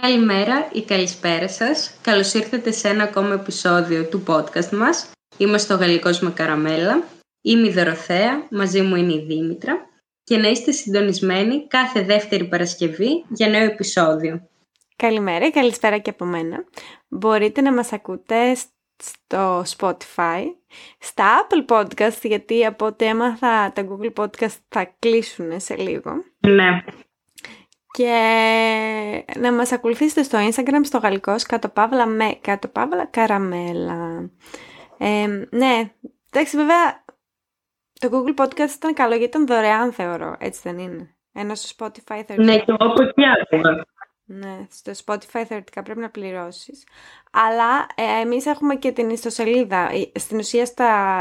Καλημέρα ή καλησπέρα σας. Καλώς ήρθατε σε ένα ακόμα επεισόδιο του podcast μας. Είμαι στο Γαλλικό με Καραμέλα. Είμαι η Δωροθέα, μαζί μου είναι η Δήμητρα. Και να είστε συντονισμένοι κάθε δεύτερη Παρασκευή για νέο επεισόδιο. Καλημέρα ή καλησπέρα και από μένα. Μπορείτε να μας ακούτε στο Spotify, στα Apple Podcast, γιατί από ό,τι έμαθα τα Google Podcast θα κλείσουν σε λίγο. Ναι. Και να μας ακολουθήσετε στο Instagram, στο γαλλικός, _ καραμέλα. Ναι, εντάξει, βέβαια, το Google Podcast ήταν καλό γιατί ήταν δωρεάν, θεωρώ, έτσι δεν είναι? Ενώ στο Spotify θεωρητικά... Ναι, και όπως και άκουγα. Ναι, στο Spotify θεωρητικά πρέπει να πληρώσεις. Αλλά εμείς έχουμε και την ιστοσελίδα, στην ουσία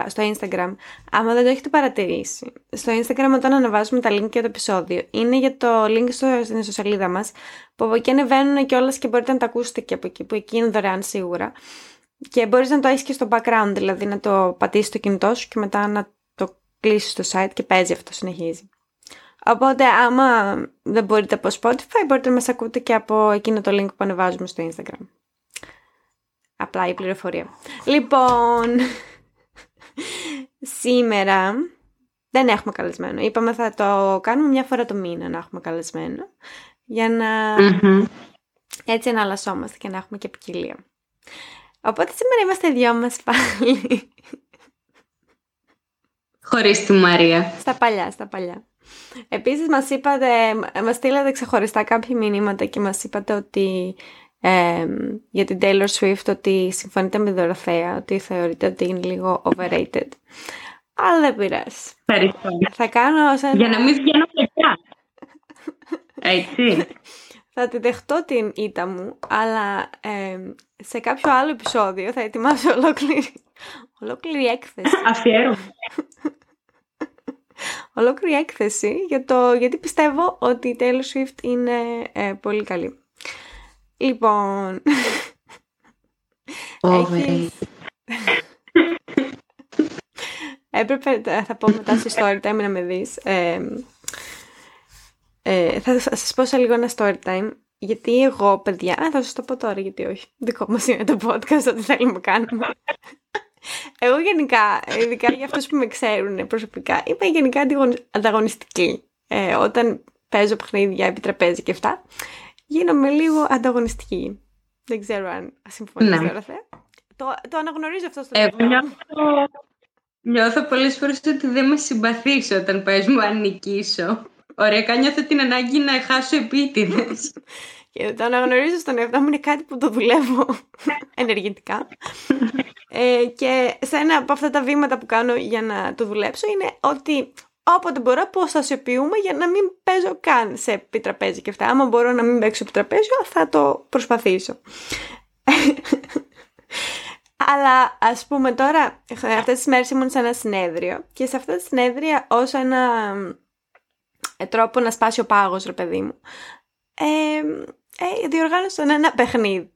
στο Instagram. Άμα δεν το έχετε παρατηρήσει, στο Instagram όταν αναβάζουμε τα link για το επεισόδιο, είναι για το link στην ιστοσελίδα μας, που από εκεί ανεβαίνουν κιόλας και μπορείτε να τα ακούσετε και από εκεί, που εκεί είναι δωρεάν σίγουρα. Και μπορείς να το έχεις και στο background, δηλαδή να το πατήσεις στο κινητό σου και μετά να το κλείσεις στο site και παίζει αυτό, συνεχίζει. Οπότε άμα δεν μπορείτε από Spotify, μπορείτε να μας ακούτε και από εκείνο το link που ανεβάζουμε στο Instagram. Απλά η πληροφορία. Λοιπόν, σήμερα δεν έχουμε καλεσμένο. Είπαμε θα το κάνουμε μια φορά το μήνα να έχουμε καλεσμένο, για να έτσι εναλλασσόμαστε και να έχουμε και ποικιλία. Οπότε σήμερα είμαστε δυο μας πάλι. Χωρίς τη Μαρία. Στα παλιά. Επίσης μας στείλατε ξεχωριστά κάποια μηνύματα και μας είπατε ότι για την Taylor Swift ότι συμφωνείτε με Δωροθέα, ότι θεωρείτε ότι είναι λίγο overrated. Αλλά δεν πειράζει. Ευχαριστώ. Θα κάνω όσα... Για να μην βγαίνω παιδιά. Έτσι. Θα τη δεχτώ την ήττα μου, αλλά σε κάποιο άλλο επεισόδιο θα ετοιμάσω ολόκληρη έκθεση. Αφιέρωμα. Ολόκληρη έκθεση γιατί πιστεύω ότι η Taylor Swift είναι πολύ καλή. Λοιπόν, έπρεπε, θα πω μετά στη story time να με δεις. Θα σας πω σε λίγο ένα story time, γιατί εγώ, παιδιά, θα σας το πω τώρα, γιατί όχι, δικό μας είναι το podcast, ό,τι θέλουμε κάνουμε. Εγώ γενικά, ειδικά για αυτούς που με ξέρουν προσωπικά, είμαι γενικά ανταγωνιστική. Όταν παίζω παιχνίδια επί τραπέζι και αυτά, γίνομαι λίγο ανταγωνιστική. Δεν ξέρω αν συμφωνείς τώρα, Θεά. Το αναγνωρίζω αυτό στο τέλος. Νιώθω πολλές φορές ότι δεν με συμπαθείς όταν παίζουμε αν νικήσω. Ωραία, νιώθω την ανάγκη να χάσω επίτηδες. Και το αναγνωρίζω στον εαυτό μου, είναι κάτι που το δουλεύω ενεργητικά. Και σε ένα από αυτά τα βήματα που κάνω για να το δουλέψω είναι ότι όποτε μπορώ αποστασιοποιούμε για να μην παίζω καν σε επιτραπέζι και αυτά. Άμα μπορώ να μην παίξω επιτραπέζιο, θα το προσπαθήσω. Αλλά ας πούμε τώρα, αυτές τις μέρες ήμουν σε ένα συνέδριο και σε αυτά τα συνέδρια ως ένα τρόπο να σπάσει ο πάγος, ρε παιδί μου, διοργάνωσαν ένα παιχνίδι.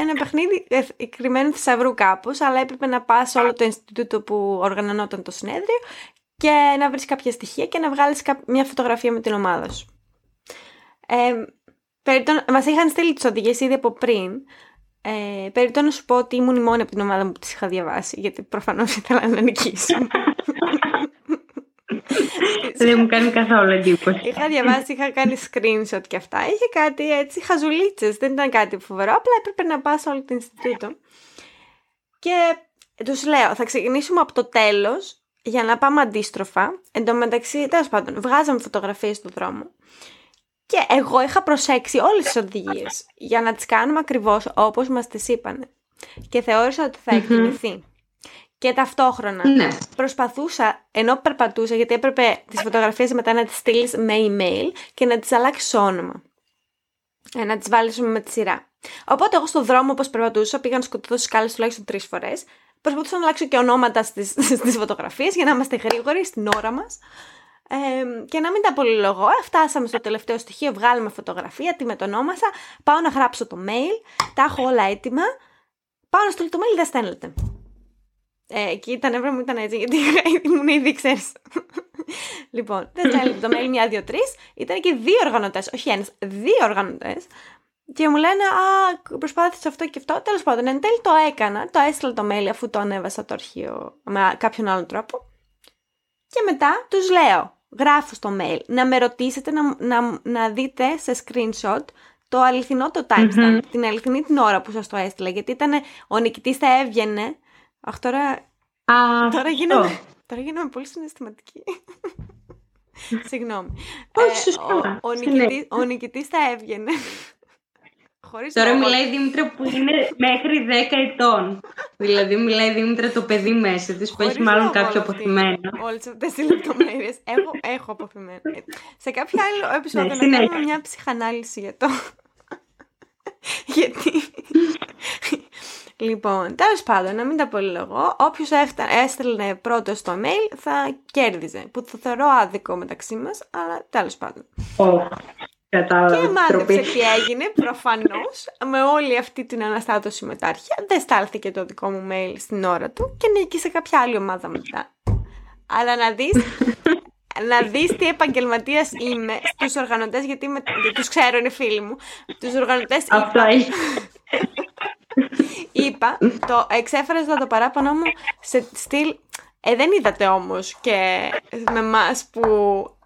Ένα παιχνίδι κρυμμένου θησαυρού κάπως, αλλά έπρεπε να πας όλο το Ινστιτούτο που οργανωνόταν το συνέδριο και να βρεις κάποια στοιχεία και να βγάλεις μια φωτογραφία με την ομάδα σου. Μας είχαν στείλει τις οδηγίες ήδη από πριν. Περιττό να σου πω ότι ήμουν η μόνη από την ομάδα μου που τις είχα διαβάσει, γιατί προφανώς ήθελα να νικήσω. Δεν μου κάνει καθόλου εντύπωση. Είχα διαβάσει, είχα κάνει screenshot και αυτά. Είχε κάτι έτσι, χαζουλίτσες. Δεν ήταν κάτι φοβερό, απλά έπρεπε να πας όλο το Ινστιτούτο. Και τους λέω, θα ξεκινήσουμε από το τέλος για να πάμε αντίστροφα. Εν τω μεταξύ, τέλος πάντων, βγάζαμε φωτογραφίες στον δρόμο. Και εγώ είχα προσέξει όλες τις οδηγίες για να τις κάνουμε ακριβώς όπως μας τις είπανε. Και θεώρησα ότι θα εκτιμηθεί. Και ταυτόχρονα προσπαθούσα, ενώ περπατούσα, γιατί έπρεπε τις φωτογραφίες μετά να τις στείλεις με email και να τις αλλάξεις όνομα. Να τις βάλεις με τη σειρά. Οπότε εγώ στον δρόμο όπως περπατούσα, πήγα να σκοτωθώ στις σκάλες τουλάχιστον 3 φορές. Προσπαθούσα να αλλάξω και ονόματα στις φωτογραφίες για να είμαστε γρήγοροι στην ώρα μας. Και να μην τα πολυλογώ. Φτάσαμε στο τελευταίο στοιχείο, βγάλαμε φωτογραφία, τη μετονόμασα. Πάω να γράψω το mail, τα έχω όλα έτοιμα. Πάω να στείλω το mail, δεν στέλνεται. Και τα νεύρα μου ήταν έτσι, γιατί ήμουν ήδη, ξέρεις. Λοιπόν, δεν στέλνει το mail 1, 2, 3. Ήταν και δύο οργανωτές, όχι ένας, δύο οργανωτές. Και μου λένε, α, προσπάθησε αυτό και αυτό. Τέλος πάντων, εν τέλει το έκανα. Το έστειλα το mail αφού το ανέβασα το αρχείο με κάποιον άλλον τρόπο. Και μετά τους λέω, γράφω στο mail, να με ρωτήσετε να δείτε σε screenshot το αληθινό το timestamp, mm-hmm. την αληθινή την ώρα που σας το έστειλα. Γιατί ήτανε, ο νικητής θα έβγαινε. Αχ, τώρα γίνομαι πολύ συναισθηματική. Συγγνώμη. Ο νικητής θα έβγαινε. Τώρα μιλάει η Δήμητρα που είναι μέχρι 10 ετών. Δηλαδή μιλάει η Δήμητρα το παιδί μέσα της που έχει μάλλον κάποιο αποθυμένο. Όλες αυτές οι λεπτομέρειες. Έχω αποθυμένο. Σε κάποιο άλλο επεισόδιο να κάνουμε μια ψυχανάλυση για το... Γιατί... Λοιπόν, τέλος πάντων, να μην τα πολυλογώ, όποιος έστελνε πρώτο στο mail θα κέρδιζε, που το θεωρώ άδικο μεταξύ μας, αλλά τέλος πάντων. Και μάθεψε τι έγινε, προφανώς, με όλη αυτή την αναστάτωση μετάρχεια, δεν στάλθηκε το δικό μου mail στην ώρα του και νίκησε κάποια άλλη ομάδα μετά. Αλλά να δεις τι επαγγελματίας είμαι στους οργανωτές, γιατί τους ξέρω, είναι φίλοι μου, τους οργανωτές είπα, το εξέφραζα το παράπονο μου σε στυλ, δεν είδατε όμως και με εμάς που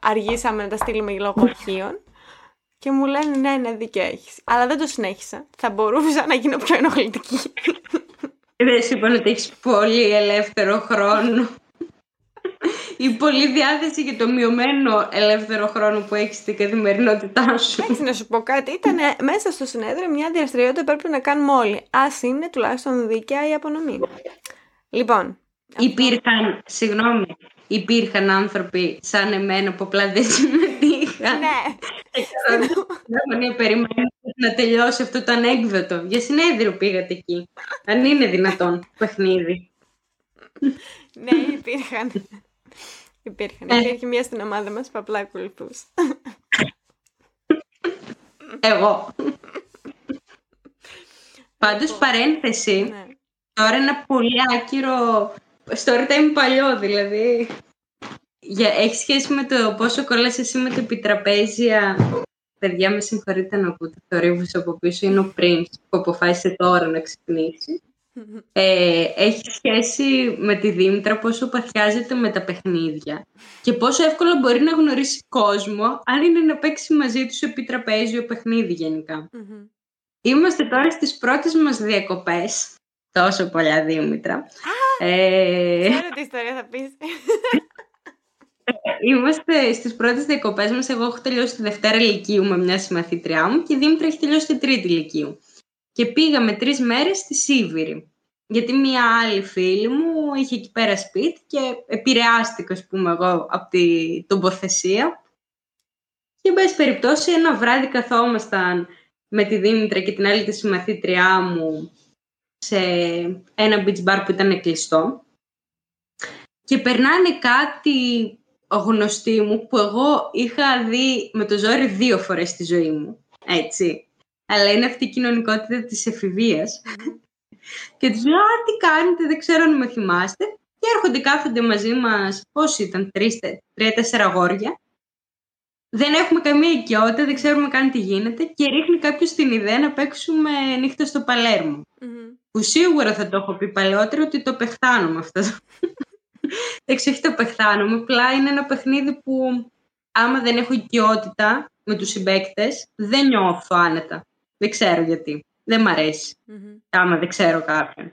αργήσαμε να τα στείλουμε λόγω αρχείων. Και μου λένε, ναι, δίκιο έχεις. Αλλά δεν το συνέχισα. Θα μπορούσα να γίνω πιο ενοχλητική. Δεν σου είπαν ότι έχεις πολύ ελεύθερο χρόνο. Η πολλή διάθεση και το μειωμένο ελεύθερο χρόνο που έχεις στην καθημερινότητά σου. Έτσι, να σου πω κάτι. Ήταν μέσα στο συνέδριο μια διαστηριότητα πρέπει να κάνουμε όλοι. Ας είναι τουλάχιστον δίκαια η απονομή. Λοιπόν. Υπήρχαν άνθρωποι σαν εμένα που απλά δεν συμμετείχαν. Ναι. Δεν περιμένω να τελειώσει αυτό το ανέκδοτο. Για συνέδριο πήγατε εκεί. Αν είναι δυνατόν παιχνίδι. Ναι, υπήρχαν. Υπήρχε μία στην ομάδα μας που απλά ακολουθούσε. Εγώ. Πάντως παρένθεση. Ναι. Τώρα ένα πολύ άκυρο story time παλιό δηλαδή. Έχει σχέση με το πόσο κολλάς εσύ με το επιτραπέζια. Παιδιά, με συγχωρείτε να ακούτε το θορύβους από πίσω. Είναι ο Prince που αποφάσισε τώρα να ξυπνήσει. Έχει σχέση με τη Δήμητρα πόσο παθιάζεται με τα παιχνίδια και πόσο εύκολα μπορεί να γνωρίσει κόσμο αν είναι να παίξει μαζί τους επί τραπέζιο παιχνίδι γενικά. Mm-hmm. Είμαστε τώρα στις πρώτες μας διακοπές. Τόσο πολλά, Δήμητρα. Ξέρω τι ιστορία θα πεις. Είμαστε στις πρώτες διακοπές μας. Εγώ έχω τελειώσει τη Δευτέρα Λυκείου με μια συμμαθήτριά μου και η Δήμητρα έχει τελειώσει τη Τρίτη Λυκείου. Και πήγαμε 3 μέρες στη Σίβυρη. Γιατί μία άλλη φίλη μου είχε εκεί πέρα σπίτι και επηρεάστηκα, ας πούμε, εγώ από την τοποθεσία. Και, εν πάση περιπτώσει, ένα βράδυ καθόμασταν με τη Δήμητρα και την άλλη τη συμμαθήτριά μου σε ένα beach bar που ήταν κλειστό. Και περνάνε κάτι γνωστοί μου που εγώ είχα δει με το ζόρι 2 φορές στη ζωή μου. Έτσι. Αλλά είναι αυτή η κοινωνικότητα της εφηβείας. Και τους λέω, τι κάνετε, δεν ξέρω αν με θυμάστε. Και έρχονται, κάθονται μαζί μας, πόσοι ήταν, 3-4 αγόρια. Δεν έχουμε καμία οικειότητα, δεν ξέρουμε καν τι γίνεται. Και ρίχνει κάποιος την ιδέα να παίξουμε Νύχτα στο Παλέρμο. Που σίγουρα θα το έχω πει παλαιότερα ότι το πεχθάνομαι αυτό. Εντάξει, όχι το πεχθάνομαι, απλά είναι ένα παιχνίδι που άμα δεν έχω οικειότητα με τους συμπαίκτες, δεν νιώθω άνετα. Δεν ξέρω γιατί. Δεν μ' αρέσει. Mm-hmm. Άμα δεν ξέρω κάποιον.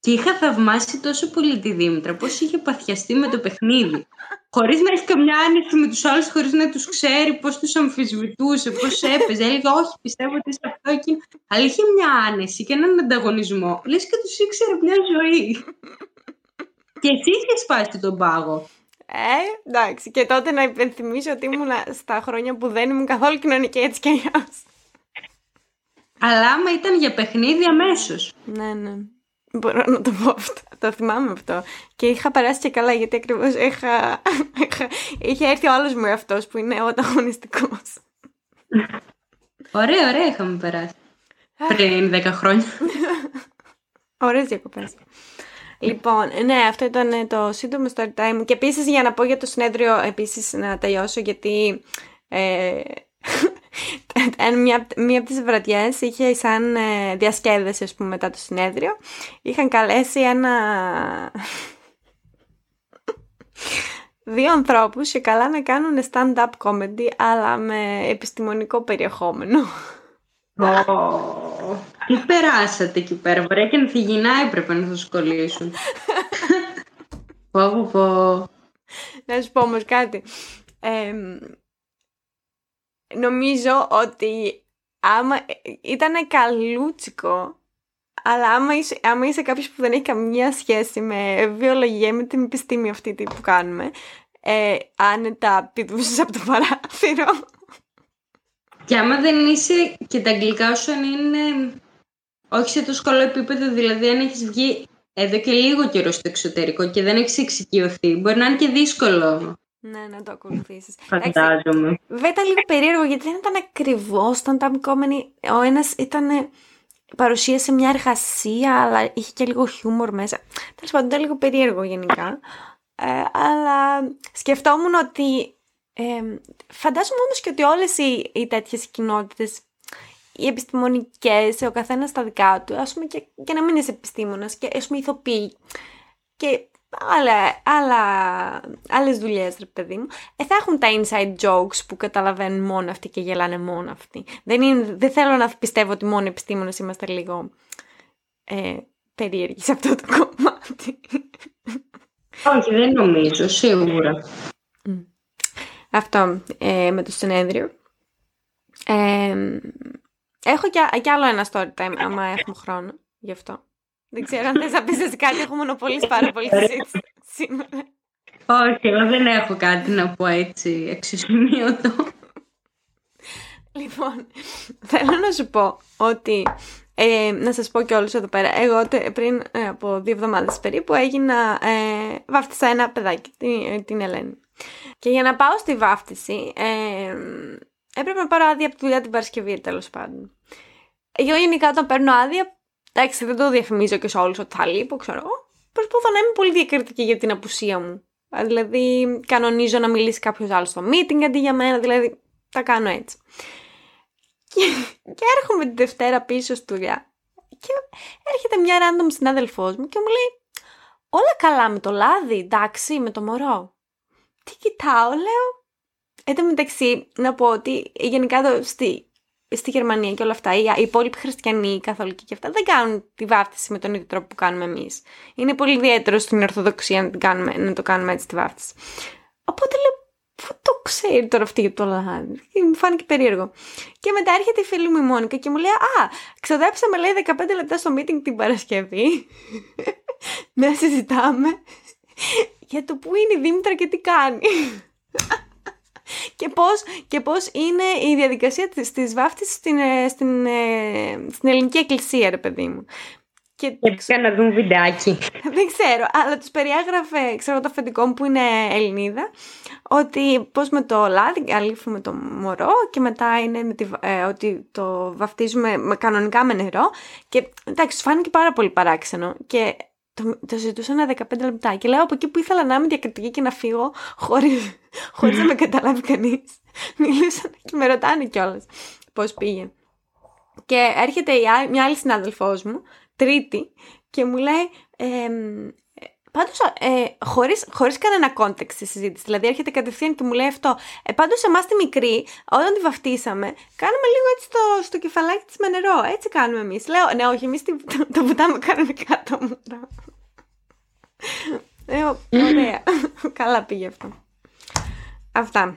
Και είχα θαυμάσει τόσο πολύ τη Δήμητρα, πώς είχε παθιαστεί με το παιχνίδι. Χωρίς να έχει καμιά άνεση με τους άλλους, χωρίς να τους ξέρει, πώς τους αμφισβητούσε, πώς έπαιζε. Έλεγε, όχι, πιστεύω ότι είσαι αυτό εκείνο. Αλλά είχε μια άνεση και έναν ανταγωνισμό. Λες και τους ήξερε μια ζωή. Και εσύ είχε σπάσει τον πάγο. Εντάξει, και τότε να υπενθυμίσω ότι ήμουν στα χρόνια που δεν ήμουν καθόλου κοινωνική, έτσι κι αλλιώς. Αλλά άμα ήταν για παιχνίδι αμέσως. Ναι. Μπορώ να το πω αυτό. Το θυμάμαι αυτό. Και είχα περάσει και καλά, γιατί ακριβώς είχε έρθει ο άλλος μου αυτός που είναι ο ανταγωνιστικός. Ωραία είχαμε περάσει. Πριν 10 χρόνια. Ωραίες διακοπές. Λοιπόν, ναι, αυτό ήταν το σύντομο story time μου. Και επίσης για να πω για το συνέδριο, επίσης να τελειώσω, γιατί Μία από τις βραδιές είχε σαν διασκέδαση, ας πούμε, μετά το συνέδριο. Είχαν καλέσει δύο ανθρώπους και καλά να κάνουν stand-up comedy, αλλά με επιστημονικό περιεχόμενο. Τι περάσατε εκεί πέρα, βρε, και ανθυγινά έπρεπε να σας κολλήσουν. Να σου πω όμως κάτι. Νομίζω ότι ήταν καλούτσικο, αλλά άμα είσαι κάποιος που δεν έχει καμία σχέση με βιολογία, με την επιστήμη αυτή που κάνουμε, άνετα πηδούσες από το παράθυρο. Και άμα δεν είσαι, και τα αγγλικά σου αν είναι όχι σε το σχολό επίπεδο, δηλαδή αν έχεις βγει εδώ και λίγο καιρό στο εξωτερικό και δεν έχεις εξοικειωθεί, μπορεί να είναι και δύσκολο. Ναι, να το ακολουθήσεις. Φαντάζομαι. Βέβαια ήταν λίγο περίεργο, γιατί δεν ήταν ακριβώς stand-up comedy. Ο ένας παρουσίασε μια εργασία, αλλά είχε και λίγο χιούμορ μέσα. Τέλος πάντων, ήταν λίγο περίεργο γενικά. Αλλά σκεφτόμουν ότι... φαντάζομαι όμως και ότι όλες οι τέτοιες κοινότητες, οι επιστημονικές, ο καθένας τα δικά του, ας πούμε, και να μην είσαι επιστήμονας, και ας πούμε ηθοποιοί και άλλες δουλειές, ρε παιδί μου, θα έχουν τα inside jokes που καταλαβαίνουν μόνο αυτοί και γελάνε μόνο αυτοί. Δεν θέλω να πιστεύω ότι μόνο επιστήμονες είμαστε λίγο περίεργοι σε αυτό το κομμάτι. Όχι, δεν νομίζω, σίγουρα. Αυτό με το συνέδριο. Έχω κι άλλο ένα story time, άμα έχουμε χρόνο γι' αυτό. Δεν ξέρω αν θες να πεις εσύ κάτι, έχω μονοπολίσει πάρα πολύ σήμερα. Όχι, εγώ δεν έχω κάτι να πω έτσι εξωσημείωτο. Λοιπόν, θέλω να σου πω ότι, να σας πω και όλους εδώ πέρα, εγώ πριν από 2 εβδομάδες περίπου βάφτισα ένα παιδάκι, την Ελένη. Και για να πάω στη βάφτιση έπρεπε να πάρω άδεια από τη δουλειά την Παρασκευή, τέλος πάντων. Εγώ γενικά όταν παίρνω άδεια, εντάξει, δεν το διαφημίζω και σε όλους ότι θα λείπω, ξέρω. Προσπαθώ να είμαι πολύ διακριτική για την απουσία μου. Δηλαδή, κανονίζω να μιλήσει κάποιος άλλος στο meeting αντί για μένα, δηλαδή τα κάνω έτσι. Και έρχομαι την Δευτέρα πίσω στη δουλειά. Και έρχεται μια random συνάδελφός μου και μου λέει: όλα καλά με το λάδι, εντάξει, με το μωρό. Τι κοιτάω, λέω. Εν τω μεταξύ, να πω ότι γενικά στη Γερμανία και όλα αυτά, οι υπόλοιποι χριστιανοί, οι καθολικοί και αυτά, δεν κάνουν τη βάφτιση με τον ίδιο τρόπο που κάνουμε εμείς. Είναι πολύ ιδιαίτερο στην Ορθοδοξία να το κάνουμε έτσι τη βάφτιση. Οπότε λέω, πού το ξέρει τώρα αυτή για το λάδι. Μου φάνηκε περίεργο. Και μετά έρχεται η φίλη μου η Μόνικα και μου λέει: ξοδέψαμε, λέει, 15 λεπτά στο meeting την Παρασκευή να συζητάμε για το πού είναι η Δήμητρα και τι κάνει. Και πώς είναι η διαδικασία της βάφτισης στην ελληνική εκκλησία, ρε παιδί μου. Και πήγαν να δουν βιντεάκι. Δεν ξέρω, αλλά τους περιάγραφε, ξέρω, το αφεντικό μου που είναι Ελληνίδα, ότι πώς με το λάδι αλήφουμε το μωρό και μετά είναι ότι το βαφτίζουμε κανονικά με νερό. Και εντάξει, φάνηκε πάρα πολύ παράξενο. Και το συζητούσα ένα 15 λεπτά και λέω, από εκεί που ήθελα να είμαι διακριτική και να φύγω χωρίς να με καταλάβει κανείς, μιλούσαν και με ρωτάνε κιόλας πώς πήγε. Και έρχεται μια άλλη συνάδελφός μου, τρίτη, και μου λέει, πάντως, χωρίς κανένα κόντεξ στη συζήτηση, δηλαδή έρχεται κατευθείαν και μου λέει αυτό. Πάντως εμάς τη μικρή, όταν τη βαφτίσαμε, κάνουμε λίγο έτσι στο κεφαλάκι της με νερό. Έτσι κάνουμε εμείς. Λέω, ναι, όχι, εμείς το βουτάμε κανονικά το μωρό. Λέω, ωραία. Καλά πήγε αυτό. Αυτά.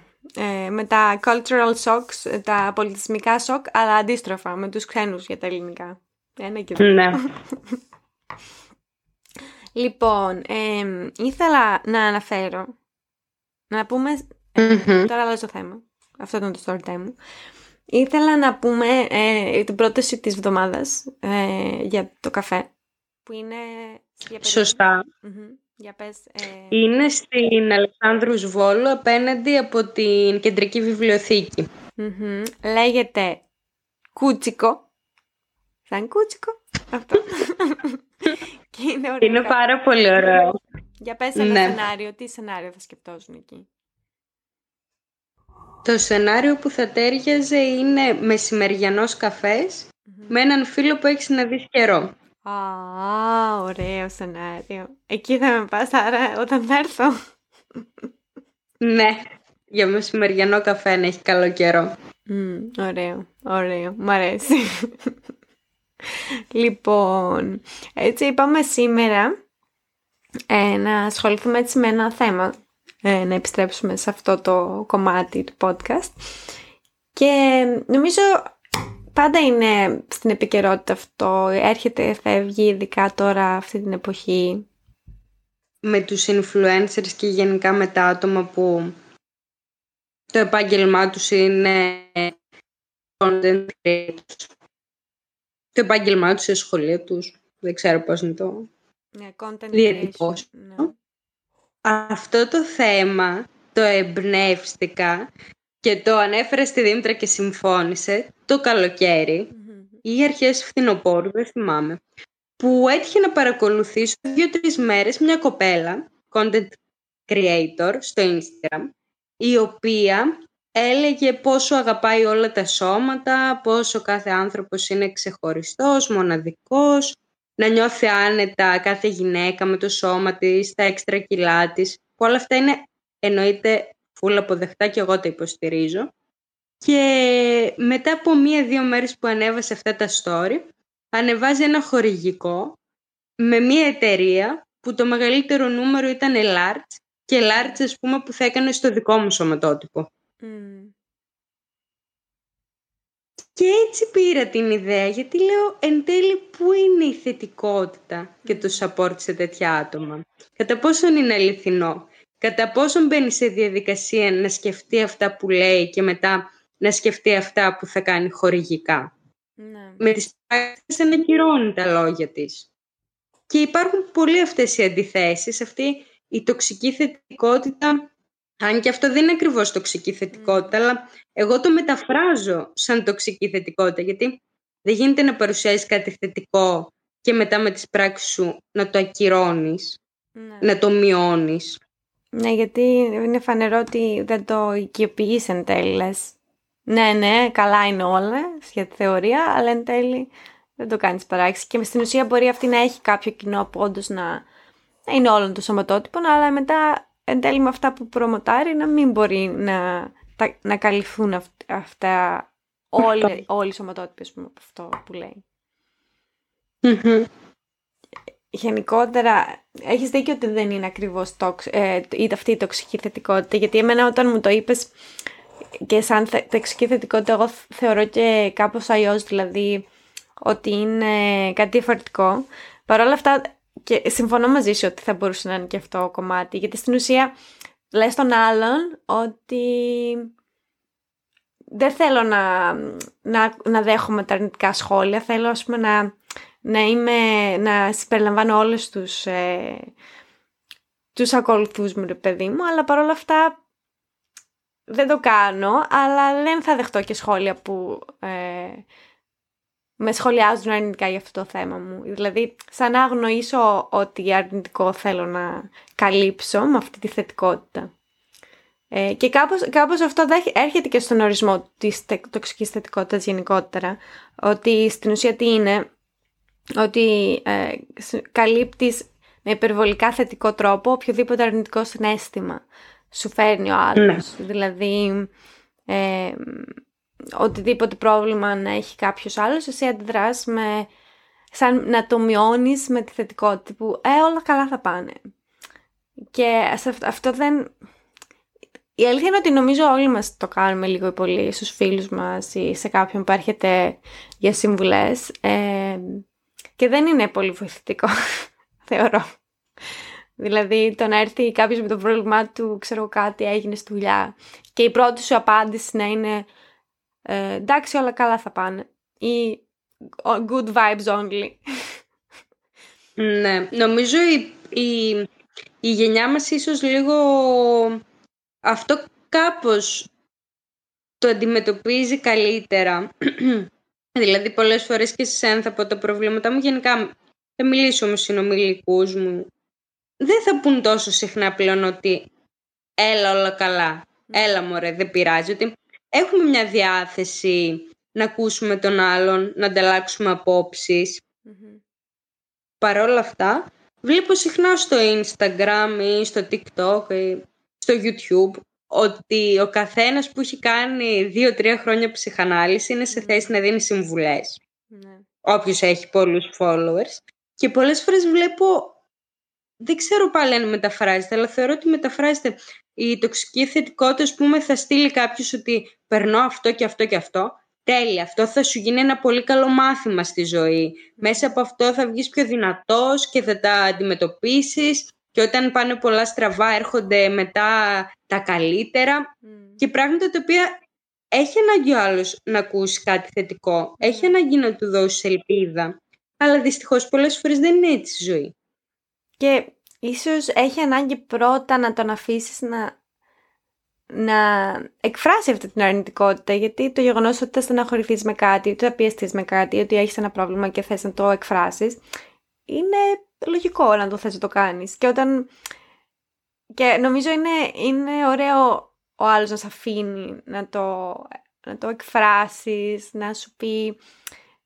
Με τα cultural shocks, τα πολιτισμικά σοκ, αλλά αντίστροφα με τους ξένους για τα ελληνικά. Ένα και δύο. Ναι. Λοιπόν, ήθελα να αναφέρω, να πούμε, τώρα αλλάζω το θέμα, αυτό ήταν το story time μου. Ήθελα να πούμε την πρόταση της εβδομάδας για το καφέ, που είναι... Σωστά. Για πες, είναι στην Αλεξάνδρου Σβόλου, απέναντι από την κεντρική βιβλιοθήκη. Λέγεται κούτσικο, σαν κούτσικο. Αυτό. Είναι πάρα πολύ ωραίο. Για πες ένα σενάριο, τι σενάριο θα σκεφτώσουν εκεί. Το σενάριο που θα τέριαζε είναι μεσημεριανός καφές με έναν φίλο που έχεις να δεις καιρό. Α, ωραίο σενάριο. Εκεί θα με πας άρα όταν θα έρθω. Ναι, για μεσημεριανό καφέ να έχει καλό καιρό. Ωραίο, ωραίο. Μ' αρέσει. Λοιπόν, έτσι είπαμε σήμερα να ασχοληθούμε έτσι με ένα θέμα. Να επιστρέψουμε σε αυτό το κομμάτι του podcast. Και νομίζω πάντα είναι στην επικαιρότητα αυτό. Έρχεται, φεύγει, ειδικά τώρα αυτή την εποχή. Με τους influencers και γενικά με τα άτομα που το επάγγελμά τους είναι content creators. Το επάγγελμά τους, η σχολεία τους, δεν ξέρω πώς να το διατυπώσω. Αυτό το θέμα το εμπνεύστηκα και το ανέφερα στη Δήμητρα και συμφώνησε το καλοκαίρι ή αρχές φθινοπόρου, δεν θυμάμαι, που έτυχε να παρακολουθήσω 2-3 μέρες μια κοπέλα, content creator, στο Instagram, η οποία έλεγε πόσο αγαπάει όλα τα σώματα, πόσο κάθε άνθρωπος είναι ξεχωριστός, μοναδικός, να νιώθει άνετα κάθε γυναίκα με το σώμα της, τα έξτρα κιλά της, που όλα αυτά είναι εννοείται φουλ αποδεκτά και εγώ τα υποστηρίζω. Και μετά από 1-2 μέρες που ανέβασε αυτά τα story, ανεβάζει ένα χορηγικό με μια εταιρεία που το μεγαλύτερο νούμερο ήταν large και large, ας πούμε, που θα έκανε στο δικό μου σωματότυπο. Και έτσι πήρα την ιδέα, γιατί λέω εν τέλει πού είναι η θετικότητα και το support σε τέτοια άτομα. Κατά πόσον είναι αληθινό, κατά πόσον μπαίνει σε διαδικασία να σκεφτεί αυτά που λέει και μετά να σκεφτεί αυτά που θα κάνει χορηγικά. Ναι. Με τις πράξεις ανακυρώνει τα λόγια της. Και υπάρχουν πολλοί αυτές οι αντιθέσεις, αυτή η τοξική θετικότητα. Αν και αυτό δεν είναι ακριβώς τοξική θετικότητα, αλλά εγώ το μεταφράζω σαν τοξική θετικότητα, γιατί δεν γίνεται να παρουσιάζεις κάτι θετικό και μετά με τις πράξεις σου να το ακυρώνεις, να το μειώνεις. Ναι, γιατί είναι φανερό ότι δεν το οικειοποιείς εν τέλει, λες. Ναι, ναι, καλά είναι όλα για τη θεωρία, αλλά εν τέλει δεν το κάνεις παράξη. Και στην ουσία μπορεί αυτή να έχει κάποιο κοινό που όντως να είναι όλων των σωματότυπων, αλλά μετά εν τέλει με αυτά που προμοτάρει να μην μπορεί να καλυφθούν αυτά όλοι οι σωματότυπες από αυτό που λέει. Γενικότερα, έχεις δίκιο ότι δεν είναι ακριβώς αυτή η τοξική θετικότητα, γιατί εμένα όταν μου το είπες και σαν τοξική θετικότητα εγώ θεωρώ και κάπως αλλιώς, δηλαδή ότι είναι κάτι διαφορετικό. Παρ' όλα αυτά, και συμφωνώ μαζί σου ότι θα μπορούσε να είναι και αυτό κομμάτι, γιατί στην ουσία λες τον άλλον ότι δεν θέλω να δέχομαι τα αρνητικά σχόλια, θέλω ας πούμε να συμπεριλαμβάνω όλους τους ακολουθούς μου, ρε παιδί μου, αλλά παρόλα αυτά δεν το κάνω, αλλά δεν θα δεχτώ και σχόλια που με σχολιάζουν αρνητικά για αυτό το θέμα μου. Δηλαδή, σαν να αγνοήσω ότι αρνητικό θέλω να καλύψω με αυτή τη θετικότητα. Και κάπως αυτό έρχεται και στον ορισμό της τοξικής θετικότητας γενικότερα. Ότι στην ουσία τι είναι, ότι καλύπτεις με υπερβολικά θετικό τρόπο οποιοδήποτε αρνητικό συναίσθημα σου φέρνει ο άλλος. Ναι. Δηλαδή, οτιδήποτε πρόβλημα να έχει κάποιος άλλος, εσύ αντιδράς σαν να το μειώνεις με τη θετικότητα που όλα καλά θα πάνε. Και αυτό δεν... Η αλήθεια είναι ότι νομίζω όλοι μας το κάνουμε λίγο ή πολύ στους φίλους μας ή σε κάποιον που έρχεται για συμβουλές και δεν είναι πολύ βοηθητικό, θεωρώ. Δηλαδή το να έρθει κάποιος με το πρόβλημά του, ξέρω κάτι έγινε στη δουλειά και η πρώτη σου απάντηση να είναι εντάξει, όλα καλά θα πάνε. Ή good vibes only. Ναι, νομίζω η γενιά μας ίσως λίγο αυτό κάπως το αντιμετωπίζει καλύτερα. Δηλαδή πολλές φορές και σε σένα θα πω τα προβλήματα μου. Γενικά θα μιλήσω με συνομιλικούς μου. Δεν θα πουν τόσο συχνά πλέον ότι έλα όλα καλά. έλα μωρέ, δεν πειράζει, ότι έχουμε μια διάθεση να ακούσουμε τον άλλον, να ανταλλάξουμε απόψεις. Mm-hmm. Παρ' όλα αυτά, βλέπω συχνά στο Instagram ή στο TikTok ή στο YouTube ότι ο καθένας που έχει κάνει 2-3 χρόνια ψυχανάλυση είναι σε θέση να δίνει συμβουλές. Ναι. Όποιος έχει πολλούς followers. Και πολλές φορές βλέπω, δεν ξέρω πάλι αν μεταφράζεται, αλλά θεωρώ ότι μεταφράζεται η τοξική θετικότητα, ας πούμε, θα στείλει κάποιος ότι περνώ αυτό και αυτό και αυτό. Τέλεια, αυτό θα σου γίνει ένα πολύ καλό μάθημα στη ζωή. Μέσα από αυτό θα βγεις πιο δυνατός και θα τα αντιμετωπίσεις. Και όταν πάνε πολλά στραβά έρχονται μετά τα καλύτερα. Και πράγματα τα οποία έχει ανάγκη ο άλλος να ακούσει κάτι θετικό. Έχει ανάγκη να του δώσεις ελπίδα. Αλλά δυστυχώς πολλές φορές δεν είναι έτσι η ζωή. Και ίσως έχει ανάγκη πρώτα να τον αφήσεις να εκφράσει αυτή την αρνητικότητα. Γιατί το γεγονός ότι θα στεναχωρηθείς με κάτι, ότι θα πιεστείς με κάτι, ότι έχεις ένα πρόβλημα και θες να το εκφράσεις, είναι λογικό να το θες να το κάνεις. Και όταν... και νομίζω είναι ωραίο ο άλλος να σε αφήνει να το εκφράσεις, να σου πει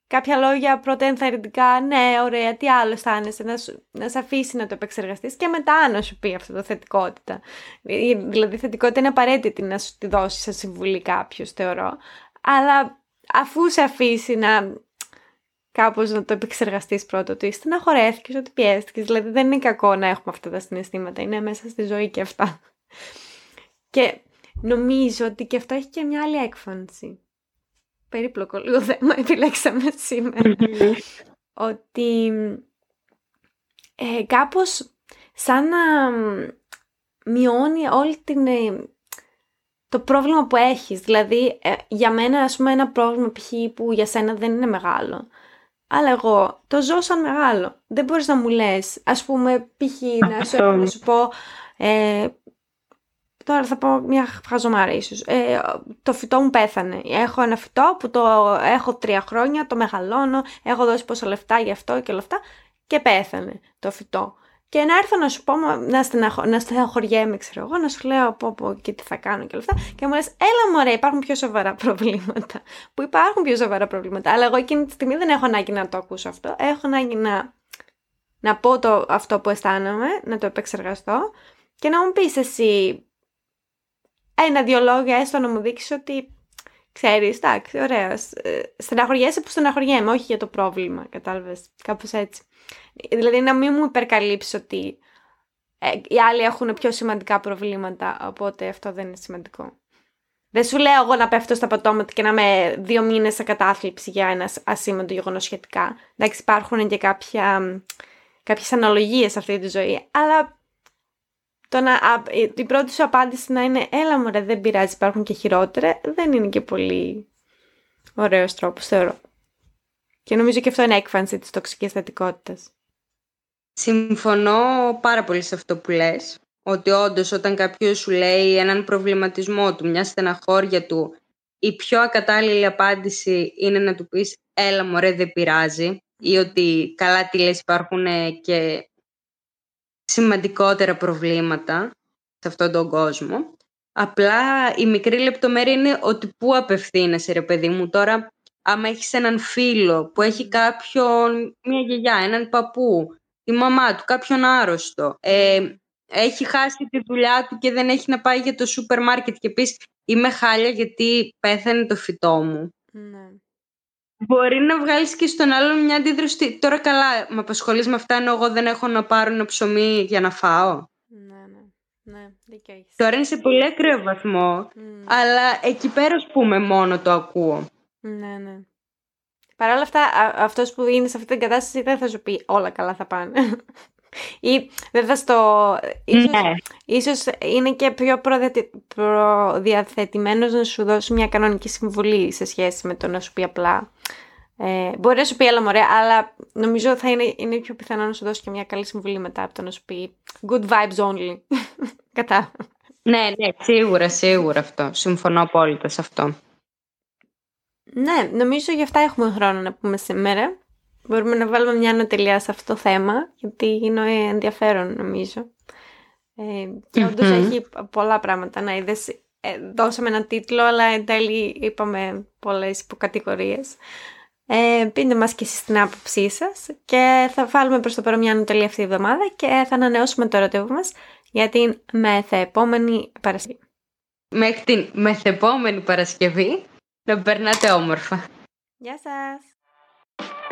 κάποια λόγια πρώτα ενθαρρυντικά, ναι, ωραία, τι άλλο αισθάνεσαι, να σε αφήσει να το επεξεργαστείς και μετά να σου πει αυτό το θετικότητα. Δηλαδή, η θετικότητα είναι απαραίτητη να σου τη δώσει σαν συμβουλή κάποιος, θεωρώ. Αλλά αφού σε αφήσει κάπως να το επεξεργαστείς πρώτα, ότι στεναχωρέθηκες, ότι πιέστηκες. Δηλαδή, δεν είναι κακό να έχουμε αυτά τα συναισθήματα, είναι μέσα στη ζωή και αυτά. Και νομίζω ότι και αυτό έχει και μια άλλη έκφανση. Περίπλοκο λίγο θέμα επιλέξαμε σήμερα. Ότι κάπως σαν να μειώνει όλη την... το πρόβλημα που έχεις. Δηλαδή για μένα, ας πούμε, ένα πρόβλημα π.χ. που για σένα δεν είναι μεγάλο, αλλά εγώ το ζω σαν μεγάλο. Δεν μπορείς να μου λες, ας πούμε, π.χ. να σου πω... Τώρα θα πω μια χαζομάρα ίσως. Το φυτό μου πέθανε. Έχω ένα φυτό που το έχω 3 χρόνια, το μεγαλώνω, έχω δώσει πόσα λεφτά γι' αυτό και όλα αυτά και πέθανε το φυτό. Και να έρθω να σου πω, να στεναχωριέμαι, ξέρω εγώ, να σου λέω πω και τι θα κάνω και όλα αυτά. Και μου λες, έλα μωρέ, υπάρχουν πιο σοβαρά προβλήματα. Που υπάρχουν πιο σοβαρά προβλήματα. Αλλά εγώ εκείνη τη στιγμή δεν έχω ανάγκη να το ακούσω αυτό. Έχω ανάγκη να πω αυτό που αισθάνομαι, να το επεξεργαστώ και να μου πεις εσύ 1-2 λόγια έστω να μου δείξεις ότι ξέρεις, εντάξει, ωραία, στεναχωριέσαι που στεναχωριέμαι, όχι για το πρόβλημα, κατάλαβες, κάπως έτσι. Δηλαδή να μην μου υπερκαλύψεις ότι οι άλλοι έχουν πιο σημαντικά προβλήματα, οπότε αυτό δεν είναι σημαντικό. Δεν σου λέω εγώ να πέφτω στα πατώματα και να είμαι 2 μήνες σε κατάθλιψη για ένα ασήμαντο γεγονός σχετικά. Εντάξει, υπάρχουν και κάποιες αναλογίες σε αυτή τη ζωή, αλλά... η πρώτη σου απάντηση να είναι «έλα μωρέ, δεν πειράζει, υπάρχουν και χειρότερα», δεν είναι και πολύ ωραίος τρόπος, θεωρώ. Και νομίζω και αυτό είναι έκφανση της τοξικής θετικότητας. Συμφωνώ πάρα πολύ σε αυτό που λες, ότι όντως όταν κάποιος σου λέει έναν προβληματισμό του, μια στεναχώρια του, η πιο ακατάλληλη απάντηση είναι να του πεις «έλα μωρέ, δεν πειράζει» ή ότι «καλά τι λες, υπάρχουν και σημαντικότερα προβλήματα σε αυτόν τον κόσμο». Απλά η μικρή λεπτομέρεια είναι ότι πού απευθύνεσαι, ρε παιδί μου. Τώρα, άμα έχεις έναν φίλο που έχει κάποιον, μια γιαγιά, έναν παππού, τη μαμά του, κάποιον άρρωστο, έχει χάσει τη δουλειά του και δεν έχει να πάει για το σούπερ μάρκετ και πεις «είμαι χάλια γιατί πέθανε το φυτό μου». Ναι. Μπορεί να βγάλεις και στον άλλον μια αντίδραση. Τώρα καλά, με απασχολείς με αυτά, ενώ εγώ δεν έχω να πάρω ένα ψωμί για να φάω. Ναι, δίκιο έχεις. Τώρα είναι σε πολύ ακραίο βαθμό, αλλά εκεί πέρα, ας πούμε, μόνο το ακούω. Ναι, ναι. Παρ' όλα αυτά, αυτός που είναι σε αυτή την κατάσταση δεν θα σου πει όλα καλά θα πάνε. Ή δεν θα στο... Ίσως είναι και πιο προδιαθετημένος να σου δώσει μια κανονική συμβουλή σε σχέση με το να σου πει απλά μπορεί να σου πει έλα μωρέ, αλλά νομίζω θα είναι πιο πιθανό να σου δώσει και μια καλή συμβουλή μετά από το να σου πει good vibes only. Κατά. Ναι, σίγουρα αυτό. Συμφωνώ απόλυτα σε αυτό. Ναι, νομίζω γι' αυτά έχουμε χρόνο να πούμε σήμερα. Μπορούμε να βάλουμε μια ανατελεία σε αυτό το θέμα, γιατί είναι ενδιαφέρον νομίζω. Και όντως έχει πολλά πράγματα να είδες. δώσαμε ένα τίτλο, αλλά εν τέλει είπαμε πολλές υποκατηγορίες. Πείτε μας και εσείς την άποψή σας και θα βάλουμε προς το παρόν μια ανατολή αυτή τη εβδομάδα και θα ανανεώσουμε το ραντεβού μας για την μεθεπόμενη Παρασκευή. Μέχρι την μεθεπόμενη Παρασκευή να περνάτε όμορφα. Γεια σας!